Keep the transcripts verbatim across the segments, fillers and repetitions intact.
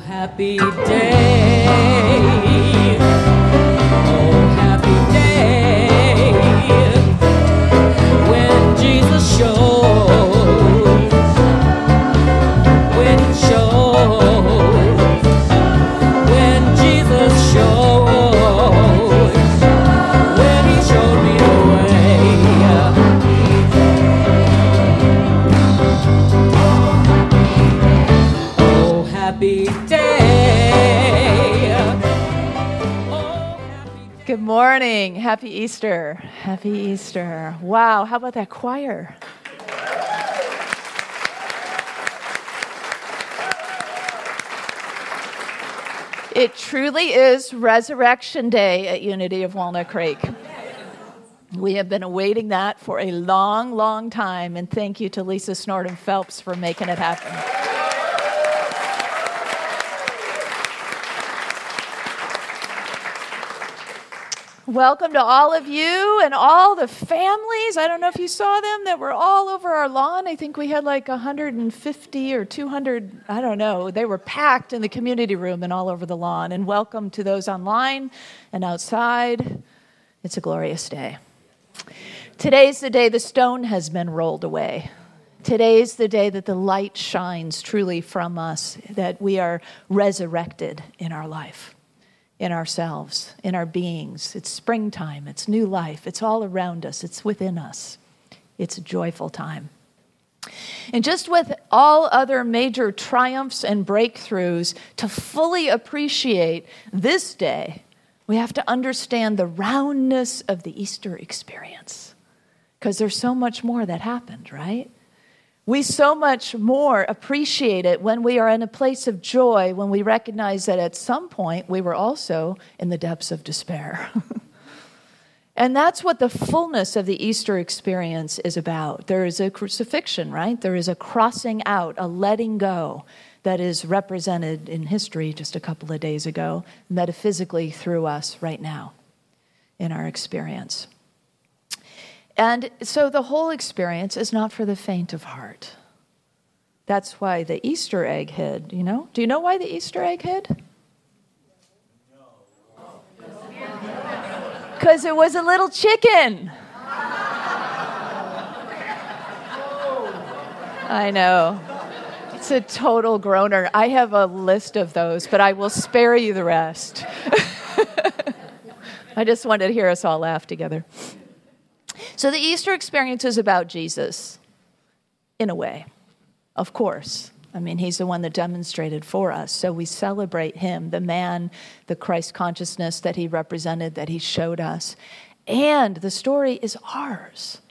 Oh, happy day. Oh, happy day. When Jesus shows. When he shows. When Jesus shows. When he showed me the way. Oh, happy day. Good morning. Happy Easter. Happy Easter. Wow. How about that choir? It truly is Resurrection Day at Unity of Walnut Creek. We have been awaiting that for a long, long time, and thank you to Lisa Snorton Phelps for making it happen. Welcome to all of you and all the families. I don't know if you saw them that were all over our lawn. I think we had like one hundred fifty or two hundred, I don't know. They were packed in the community room and all over the lawn. And welcome to those online and outside. It's a glorious day. Today's the day the stone has been rolled away. Today's the day that the light shines truly from us, that we are resurrected in our life. In ourselves, in our beings. It's springtime, it's new life, it's all around us, it's within us. It's a joyful time. And just with all other major triumphs and breakthroughs, to fully appreciate this day, we have to understand the roundness of the Easter experience. Because there's so much more that happened, right? We so much more appreciate it when we are in a place of joy, when we recognize that at some point we were also in the depths of despair. And that's what the fullness of the Easter experience is about. There is a crucifixion, right? There is a crossing out, a letting go that is represented in history just a couple of days ago, metaphysically through us right now in our experience. And so the whole experience is not for the faint of heart. That's why the Easter egg hid, you know? Do you know why the Easter egg hid? Because it was a little chicken. I know. It's a total groaner. I have a list of those, but I will spare you the rest. I just wanted to hear us all laugh together. So the Easter experience is about Jesus, in a way, of course. I mean, he's the one that demonstrated for us. So we celebrate him, the man, the Christ consciousness that he represented, that he showed us. And the story is ours.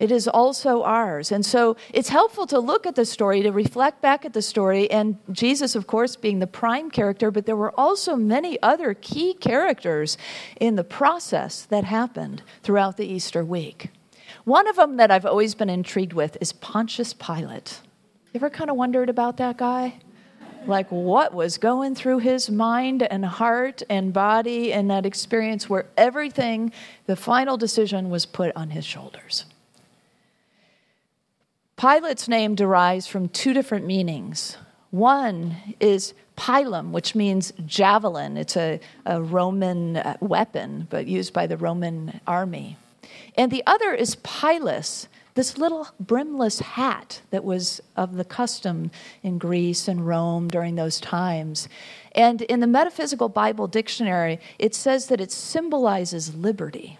It is also ours. And so it's helpful to look at the story, to reflect back at the story, and Jesus, of course, being the prime character, but there were also many other key characters in the process that happened throughout the Easter week. One of them that I've always been intrigued with is Pontius Pilate. You ever kind of wondered about that guy? Like, what was going through his mind and heart and body in that experience where everything, the final decision was put on his shoulders? Pilate's name derives from two different meanings. One is pilum, which means javelin. It's a, a Roman weapon, but used by the Roman army. And the other is pilus, this little brimless hat that was of the custom in Greece and Rome during those times. And in the Metaphysical Bible Dictionary, it says that it symbolizes liberty.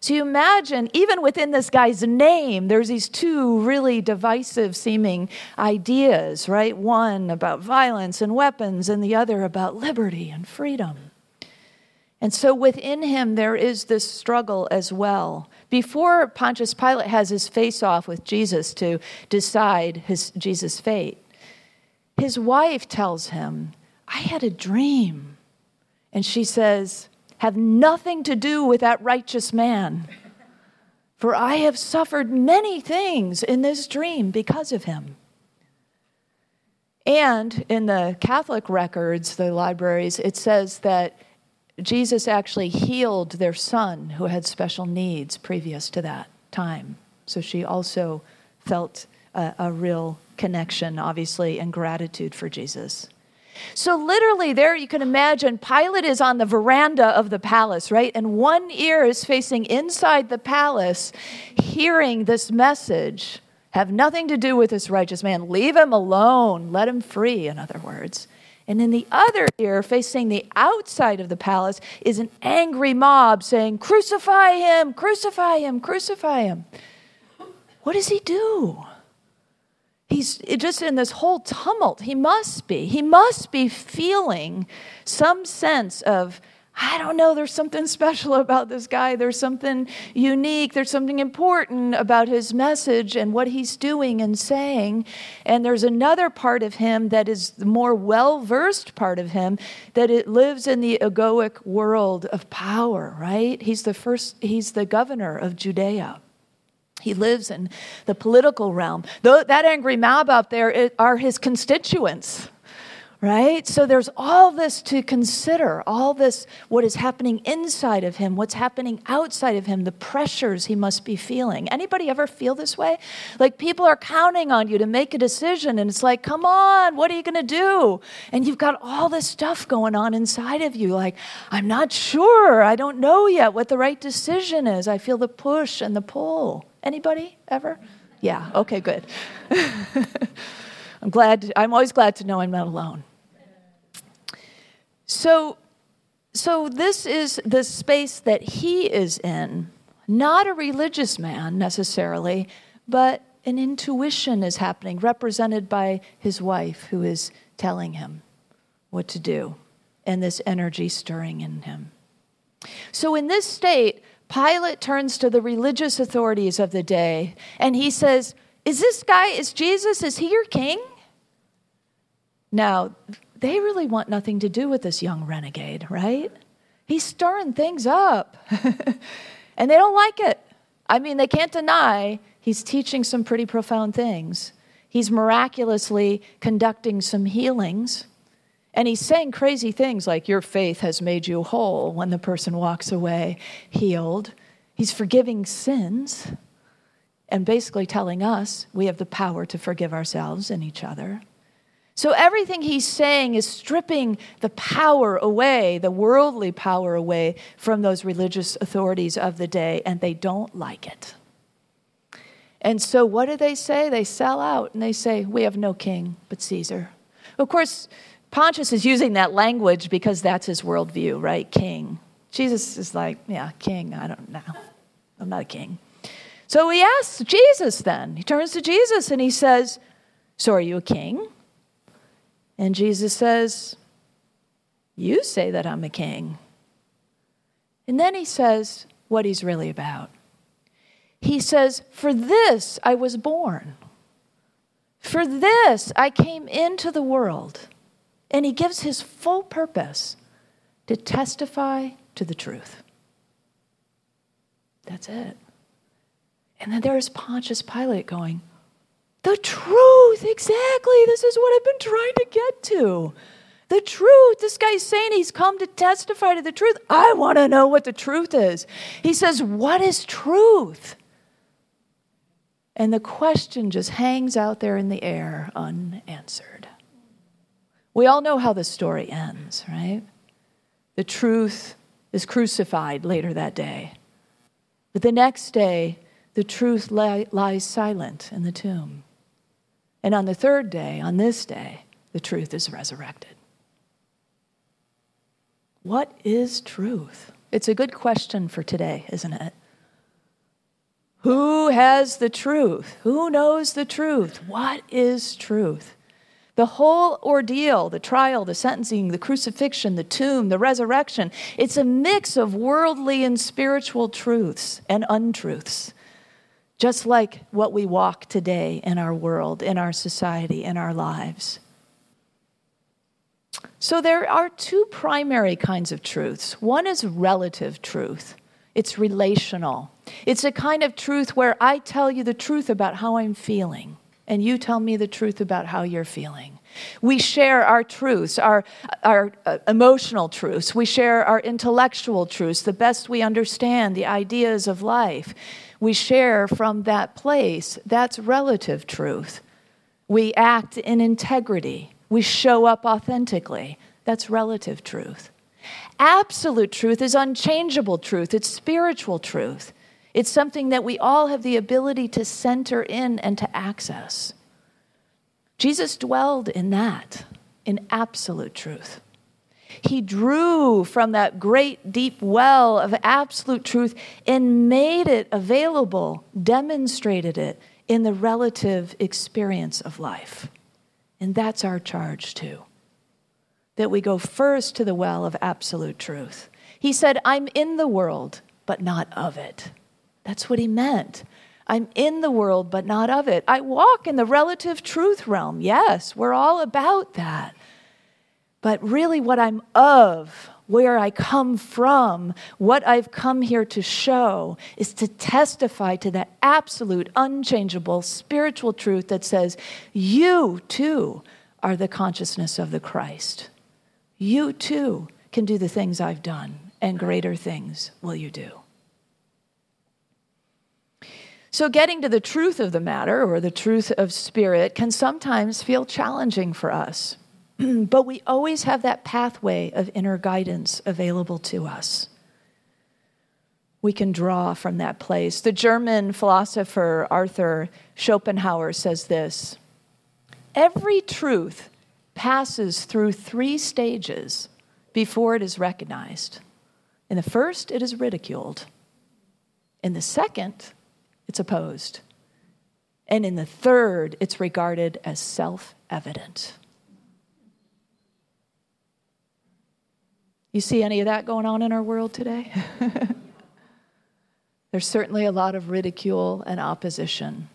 So you imagine, even within this guy's name, there's these two really divisive-seeming ideas, right? One about violence and weapons, and the other about liberty and freedom. And so within him, there is this struggle as well. Before Pontius Pilate has his face off with Jesus to decide his Jesus' fate, his wife tells him, I had a dream. And she says, have nothing to do with that righteous man. For I have suffered many things in this dream because of him. And in the Catholic records, the libraries, it says that Jesus actually healed their son who had special needs previous to that time. So she also felt a, a real connection, obviously, and gratitude for Jesus. So literally there, you can imagine, Pilate is on the veranda of the palace, right? And one ear is facing inside the palace, hearing this message, have nothing to do with this righteous man. Leave him alone. Let him free, in other words. And in the other ear, facing the outside of the palace, is an angry mob saying, crucify him, crucify him, crucify him. What does he do? He's just in this whole tumult. He must be. He must be feeling some sense of, I don't know, there's something special about this guy. There's something unique. There's something important about his message and what he's doing and saying. And there's another part of him that is the more well-versed part of him, that it lives in the egoic world of power, right? He's the first, he's the governor of Judea. He lives in the political realm. Though that angry mob out there are his constituents, right? So there's all this to consider, all this, what is happening inside of him, what's happening outside of him, the pressures he must be feeling. Anybody ever feel this way? Like people are counting on you to make a decision, and it's like, come on, what are you going to do? And you've got all this stuff going on inside of you, like, I'm not sure, I don't know yet what the right decision is. I feel the push and the pull. Anybody ever? Yeah, okay, good. I'm glad, I'm always glad to know I'm not alone. So, so this is the space that he is in. Not a religious man necessarily, but an intuition is happening, represented by his wife, who is telling him what to do, and this energy stirring in him. So in this state, Pilate turns to the religious authorities of the day, and he says, is this guy, is Jesus, is he your king? Now, they really want nothing to do with this young renegade, right? He's stirring things up, and they don't like it. I mean, they can't deny he's teaching some pretty profound things. He's miraculously conducting some healings, and he's saying crazy things like, your faith has made you whole, when the person walks away healed. He's forgiving sins and basically telling us we have the power to forgive ourselves and each other. So everything he's saying is stripping the power away, the worldly power away, from those religious authorities of the day, and they don't like it. And so what do they say? They sell out, and they say, we have no king but Caesar. Of course, Pontius is using that language because that's his worldview, right? King. Jesus is like, yeah, king, I don't know. I'm not a king. So he asks Jesus then. He turns to Jesus and he says, so are you a king? And Jesus says, you say that I'm a king. And then he says what he's really about. He says, for this I was born. For this I came into the world. And he gives his full purpose to testify to the truth. That's it. And then there's Pontius Pilate going, the truth, exactly. This is what I've been trying to get to. The truth. This guy's saying he's come to testify to the truth. I want to know what the truth is. He says, what is truth? And the question just hangs out there in the air, unanswered. We all know how the story ends, right? The truth is crucified later that day. But the next day, the truth li- lies silent in the tomb. And on the third day, on this day, the truth is resurrected. What is truth? It's a good question for today, isn't it? Who has the truth? Who knows the truth? What is truth? The whole ordeal, the trial, the sentencing, the crucifixion, the tomb, the resurrection, it's a mix of worldly and spiritual truths and untruths, just like what we walk today in our world, in our society, in our lives. So there are two primary kinds of truths. One is relative truth. It's relational. It's a kind of truth where I tell you the truth about how I'm feeling, and you tell me the truth about how you're feeling. We share our truths, our, our uh, emotional truths. We share our intellectual truths, the best we understand, the ideas of life. we share from that place, that's relative truth. We act in integrity. We show up authentically. That's relative truth. Absolute truth is unchangeable truth. It's spiritual truth. It's something that we all have the ability to center in and to access. Jesus dwelled in that, in absolute truth. He drew from that great deep well of absolute truth and made it available, demonstrated it in the relative experience of life. And that's our charge too, that we go first to the well of absolute truth. He said, I'm in the world, but not of it. That's what he meant. I'm in the world, but not of it. I walk in the relative truth realm. Yes, we're all about that. But really what I'm of, where I come from, what I've come here to show is to testify to that absolute, unchangeable spiritual truth that says, you too are the consciousness of the Christ. You too can do the things I've done, and greater things will you do. So getting to the truth of the matter, or the truth of spirit, can sometimes feel challenging for us. But we always have that pathway of inner guidance available to us. We can draw from that place. The German philosopher Arthur Schopenhauer says this: every truth passes through three stages before it is recognized. In the first, it is ridiculed. In the second, it's opposed. And in the third, it's regarded as self-evident. You see any of that going on in our world today? There's certainly a lot of ridicule and opposition.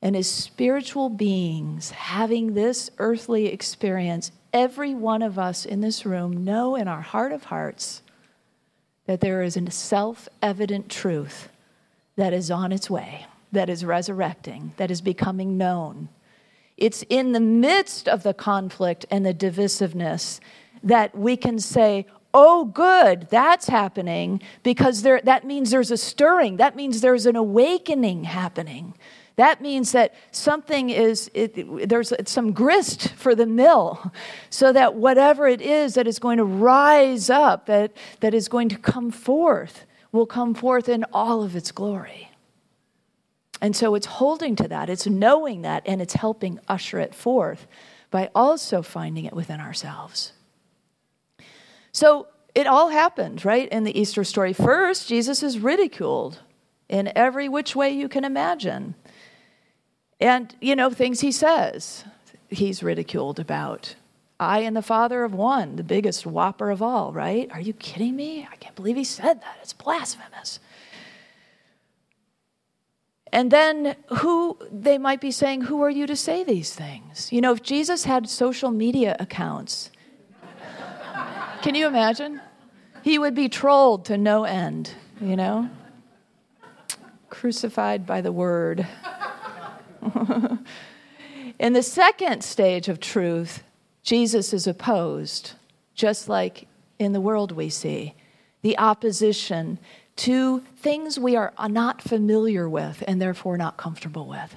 And as spiritual beings having this earthly experience, every one of us in this room know in our heart of hearts that there is a self-evident truth that is on its way, that is resurrecting, that is becoming known. It's in the midst of the conflict and the divisiveness that we can say, oh, good, that's happening, because there, that means there's a stirring. That means there's an awakening happening. That means that something is, it, there's some grist for the mill, so that whatever it is that is going to rise up, that, that is going to come forth, will come forth in all of its glory. And so it's holding to that, it's knowing that, and it's helping usher it forth by also finding it within ourselves. So it all happened, right, in the Easter story. First, Jesus is ridiculed in every which way you can imagine. And, you know, things he says, he's ridiculed about. I and the Father of one, the biggest whopper of all, right? Are you kidding me? I can't believe he said that. It's blasphemous. And then who, they might be saying, who are you to say these things? You know, if Jesus had social media accounts, can you imagine? He would be trolled to no end, you know? Crucified by the word. In the second stage of truth, Jesus is opposed, just like in the world we see. The opposition to things we are not familiar with and therefore not comfortable with.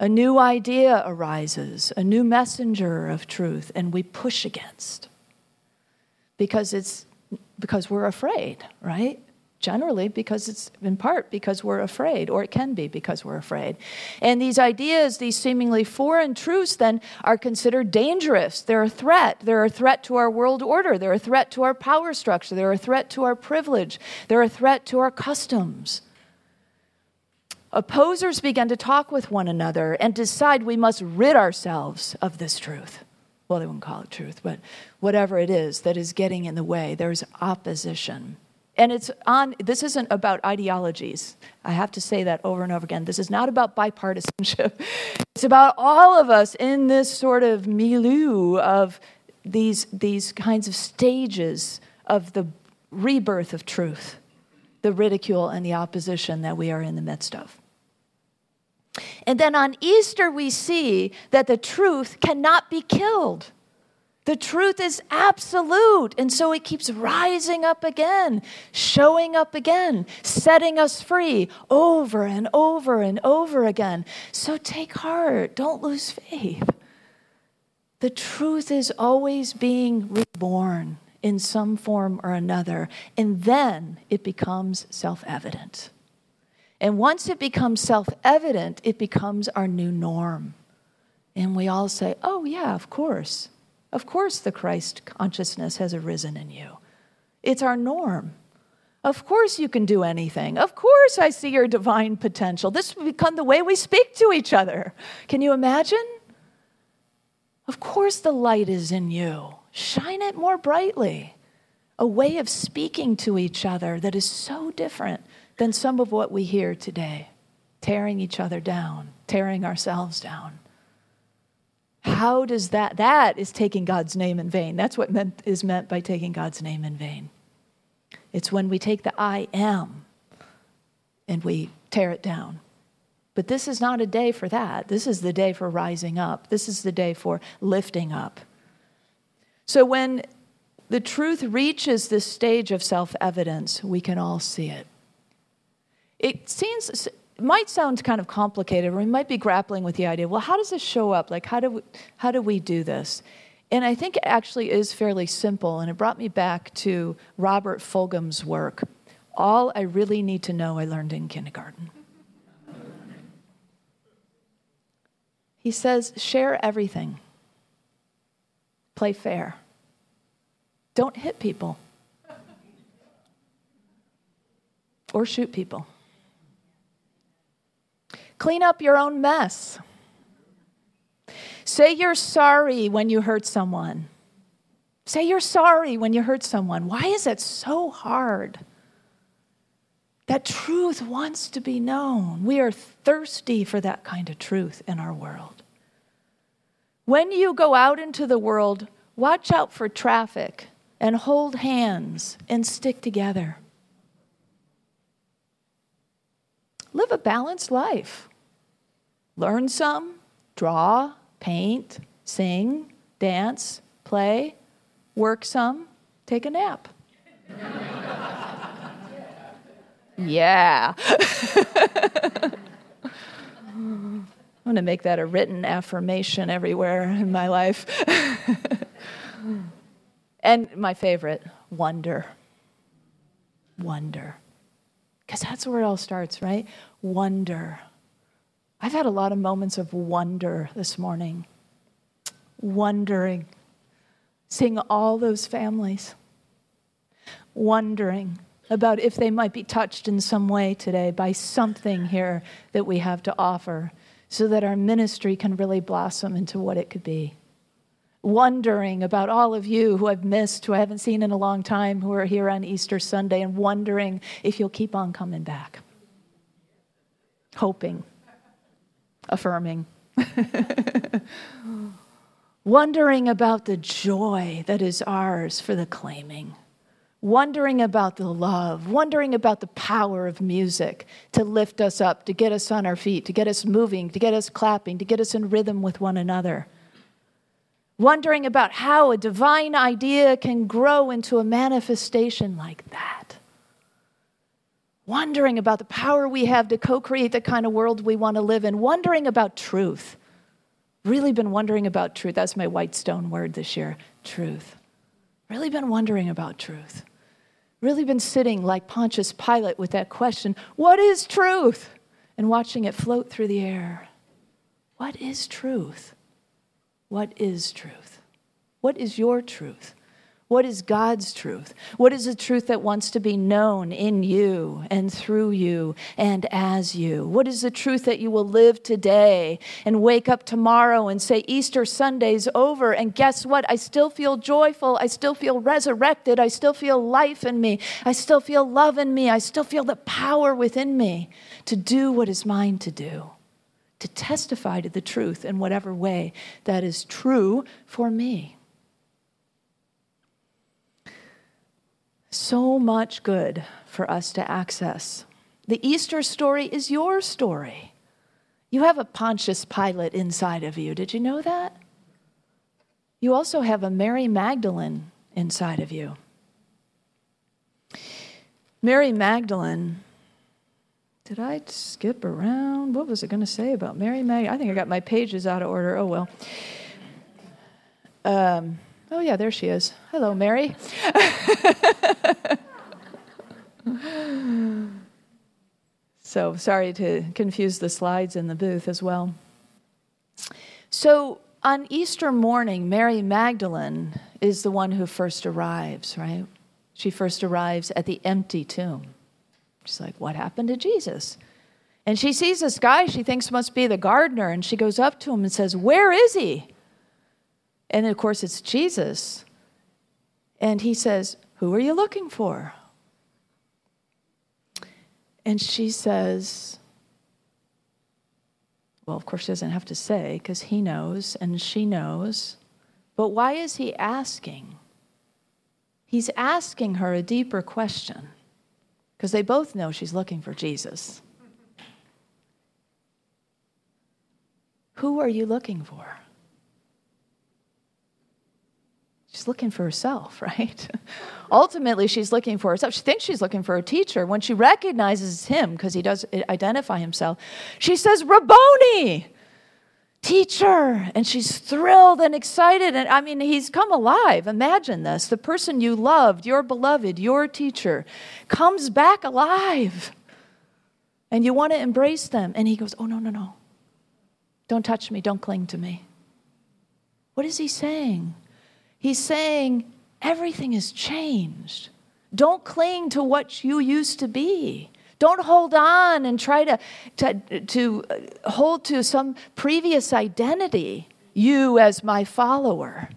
A new idea arises, a new messenger of truth, and we push against. Because it's because we're afraid, right? Generally, because it's in part because we're afraid, or it can be because we're afraid. And these ideas, these seemingly foreign truths, then are considered dangerous. They're a threat. They're a threat to our world order. They're a threat to our power structure. They're a threat to our privilege. They're a threat to our customs. Opposers begin to talk with one another and decide we must rid ourselves of this truth. Well, they wouldn't call it truth, but whatever it is that is getting in the way, there's opposition. And it's on, this isn't about ideologies. I have to say that over and over again. This is not about bipartisanship. It's about all of us in this sort of milieu of these, these kinds of stages of the rebirth of truth, the ridicule and the opposition that we are in the midst of. And then on Easter, we see that the truth cannot be killed. The truth is absolute, and so it keeps rising up again, showing up again, setting us free over and over and over again. So take heart, don't lose faith. The truth is always being reborn in some form or another, and then it becomes self-evident. And once it becomes self-evident, it becomes our new norm. And we all say, oh yeah, of course. Of course the Christ consciousness has arisen in you. It's our norm. Of course you can do anything. Of course I see your divine potential. This will become the way we speak to each other. Can you imagine? Of course the light is in you. Shine it more brightly. A way of speaking to each other that is so different than some of what we hear today. Tearing each other down, tearing ourselves down. How does that, that is taking God's name in vain. That's what meant, is meant by taking God's name in vain. It's when we take the I am and we tear it down. But this is not a day for that. This is the day for rising up. This is the day for lifting up. So when the truth reaches this stage of self-evidence, we can all see it. It seems... It might sound kind of complicated, or we might be grappling with the idea, well, how does this show up? Like, how do we, how do we do this? And I think it actually is fairly simple, and it brought me back to Robert Fulgham's work, All I Really Need to Know I Learned in Kindergarten. He says, share everything. Play fair. Don't hit people. Or shoot people. Clean up your own mess. Say you're sorry when you hurt someone. Say you're sorry when you hurt someone. Why is it so hard? That truth wants to be known. We are thirsty for that kind of truth in our world. When you go out into the world, watch out for traffic and hold hands and stick together. Live a balanced life. Learn some, draw, paint, sing, dance, play, work some, take a nap. Yeah. I'm going to make that a written affirmation everywhere in my life. And my favorite, wonder. Wonder. Because that's where it all starts, right? Wonder. I've had a lot of moments of wonder this morning. Wondering. Seeing all those families. Wondering about if they might be touched in some way today by something here that we have to offer so that our ministry can really blossom into what it could be. Wondering about all of you who I've missed, who I haven't seen in a long time, who are here on Easter Sunday, and wondering if you'll keep on coming back. Hoping. Affirming. Wondering about the joy that is ours for the claiming. Wondering about the love, wondering about the power of music to lift us up, to get us on our feet, to get us moving, to get us clapping, to get us in rhythm with one another. Wondering about how a divine idea can grow into a manifestation like that. Wondering about the power we have to co-create the kind of world we want to live in. Wondering about truth. Really been wondering about truth. That's my Whitestone word this year, truth. Really been wondering about truth. Really been sitting like Pontius Pilate with that question, what is truth? And watching it float through the air. What is truth? What is truth? What is your truth? What is God's truth? What is the truth that wants to be known in you and through you and as you? What is the truth that you will live today and wake up tomorrow and say, Easter Sunday's over, and guess what? I still feel joyful. I still feel resurrected. I still feel life in me. I still feel love in me. I still feel the power within me to do what is mine to do. To testify to the truth in whatever way that is true for me. So much good for us to access. The Easter story is your story. You have a Pontius Pilate inside of you. Did you know that? you also have a Mary Magdalene inside of you. Mary Magdalene, did I skip around? What was I going to say about Mary Magdalene? I think I got my pages out of order. Oh, well. Um, oh, yeah, there she is. Hello, Mary. So, sorry to confuse the slides in the booth as well. So, on Easter morning, Mary Magdalene is the one who first arrives, right? She first arrives at the empty tomb. She's like, what happened to Jesus? And she sees this guy she thinks must be the gardener, and she goes up to him and says, where is he? And, of course, it's Jesus. And he says, who are you looking for? And she says, well, of course, she doesn't have to say because he knows and she knows. But why is he asking? He's asking her a deeper question because they both know she's looking for Jesus. Who are you looking for? She's looking for herself, right? Ultimately, she's looking for herself. She thinks she's looking for her teacher. When she recognizes him, because he does identify himself, she says, Rabboni, teacher. And she's thrilled and excited. And I mean, he's come alive. Imagine this. The person you loved, your beloved, your teacher, comes back alive. And you want to embrace them. And he goes, oh, no, no, no. Don't touch me. Don't cling to me. What is he saying? He's saying, everything has changed. Don't cling to what you used to be. Don't hold on and try to, to, to hold to some previous identity, you as my follower.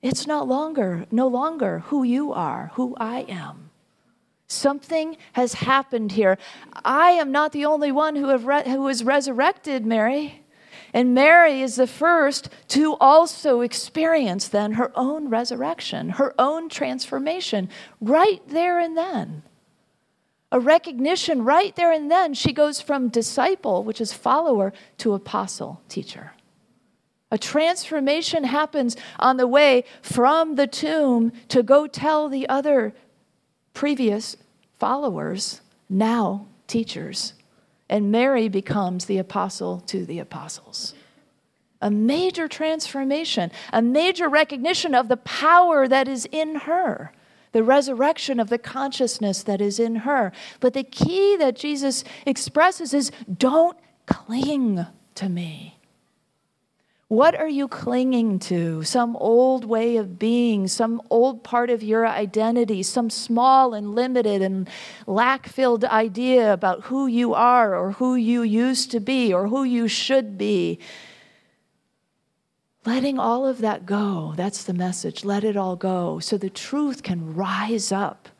It's no longer, no longer who you are, who I am. Something has happened here. I am not the only one who have re- who is resurrected, Mary. And Mary is the first to also experience then her own resurrection, her own transformation, right there and then. A recognition right there and then. She goes from disciple, which is follower, to apostle, teacher. A transformation happens on the way from the tomb to go tell the other previous followers, now teachers. And Mary becomes the apostle to the apostles. A major transformation, a major recognition of the power that is in her, the resurrection of the consciousness that is in her. But the key that Jesus expresses is, don't cling to me. What are you clinging to? Some old way of being, some old part of your identity, some small and limited and lack-filled idea about who you are or who you used to be or who you should be. Letting all of that go, that's the message. Let it all go so the truth can rise up,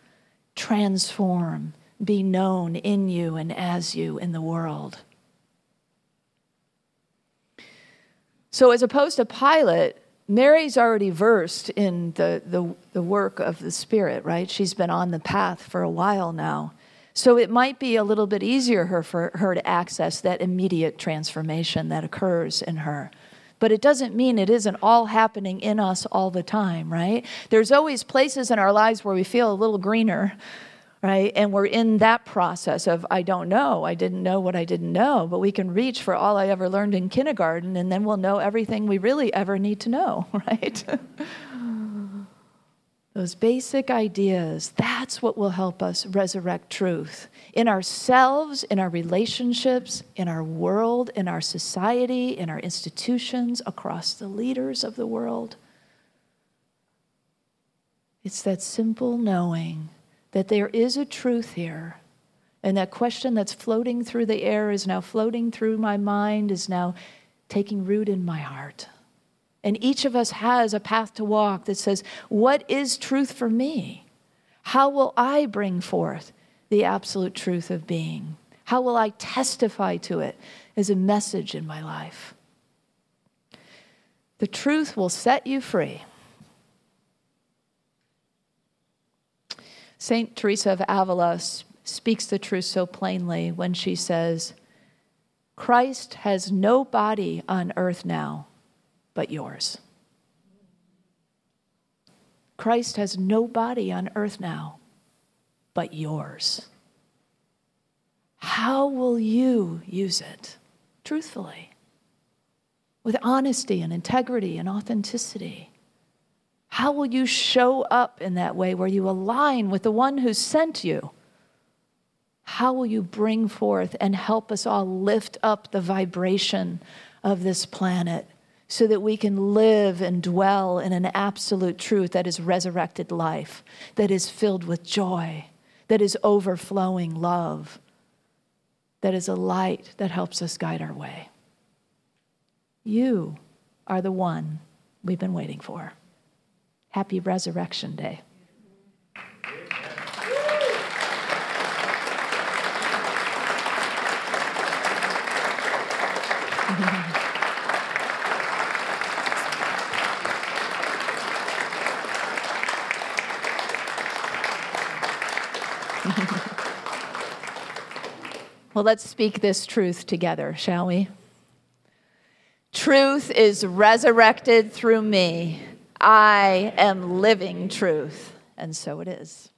transform, be known in you and as you in the world. So as opposed to Pilate, Mary's already versed in the, the, the work of the Spirit, right? She's been on the path for a while now. So it might be a little bit easier her, for her to access that immediate transformation that occurs in her. But it doesn't mean it isn't all happening in us all the time, right? There's always places in our lives where we feel a little greener, right? And we're in that process of, I don't know, I didn't know what I didn't know, but we can reach for all I ever learned in kindergarten, and then we'll know everything we really ever need to know, right? Those basic ideas, that's what will help us resurrect truth in ourselves, in our relationships, in our world, in our society, in our institutions, across the leaders of the world. It's that simple knowing that there is a truth here, and that question that's floating through the air is now floating through my mind, is now taking root in my heart. And each of us has a path to walk that says, what is truth for me? How will I bring forth the absolute truth of being? How will I testify to it as a message in my life? The truth will set you free. Saint Teresa of Avila speaks the truth so plainly when she says, Christ has no body on earth now but yours. Christ has no body on earth now but yours. How will you use it truthfully, with honesty and integrity and authenticity? How will you show up in that way where you align with the one who sent you? How will you bring forth and help us all lift up the vibration of this planet so that we can live and dwell in an absolute truth that is resurrected life, that is filled with joy, that is overflowing love, that is a light that helps us guide our way? You are the one we've been waiting for. Happy Resurrection Day. Well, let's speak this truth together, shall we? Truth is resurrected through me. I am living truth, and so it is.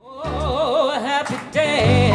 Oh, happy day.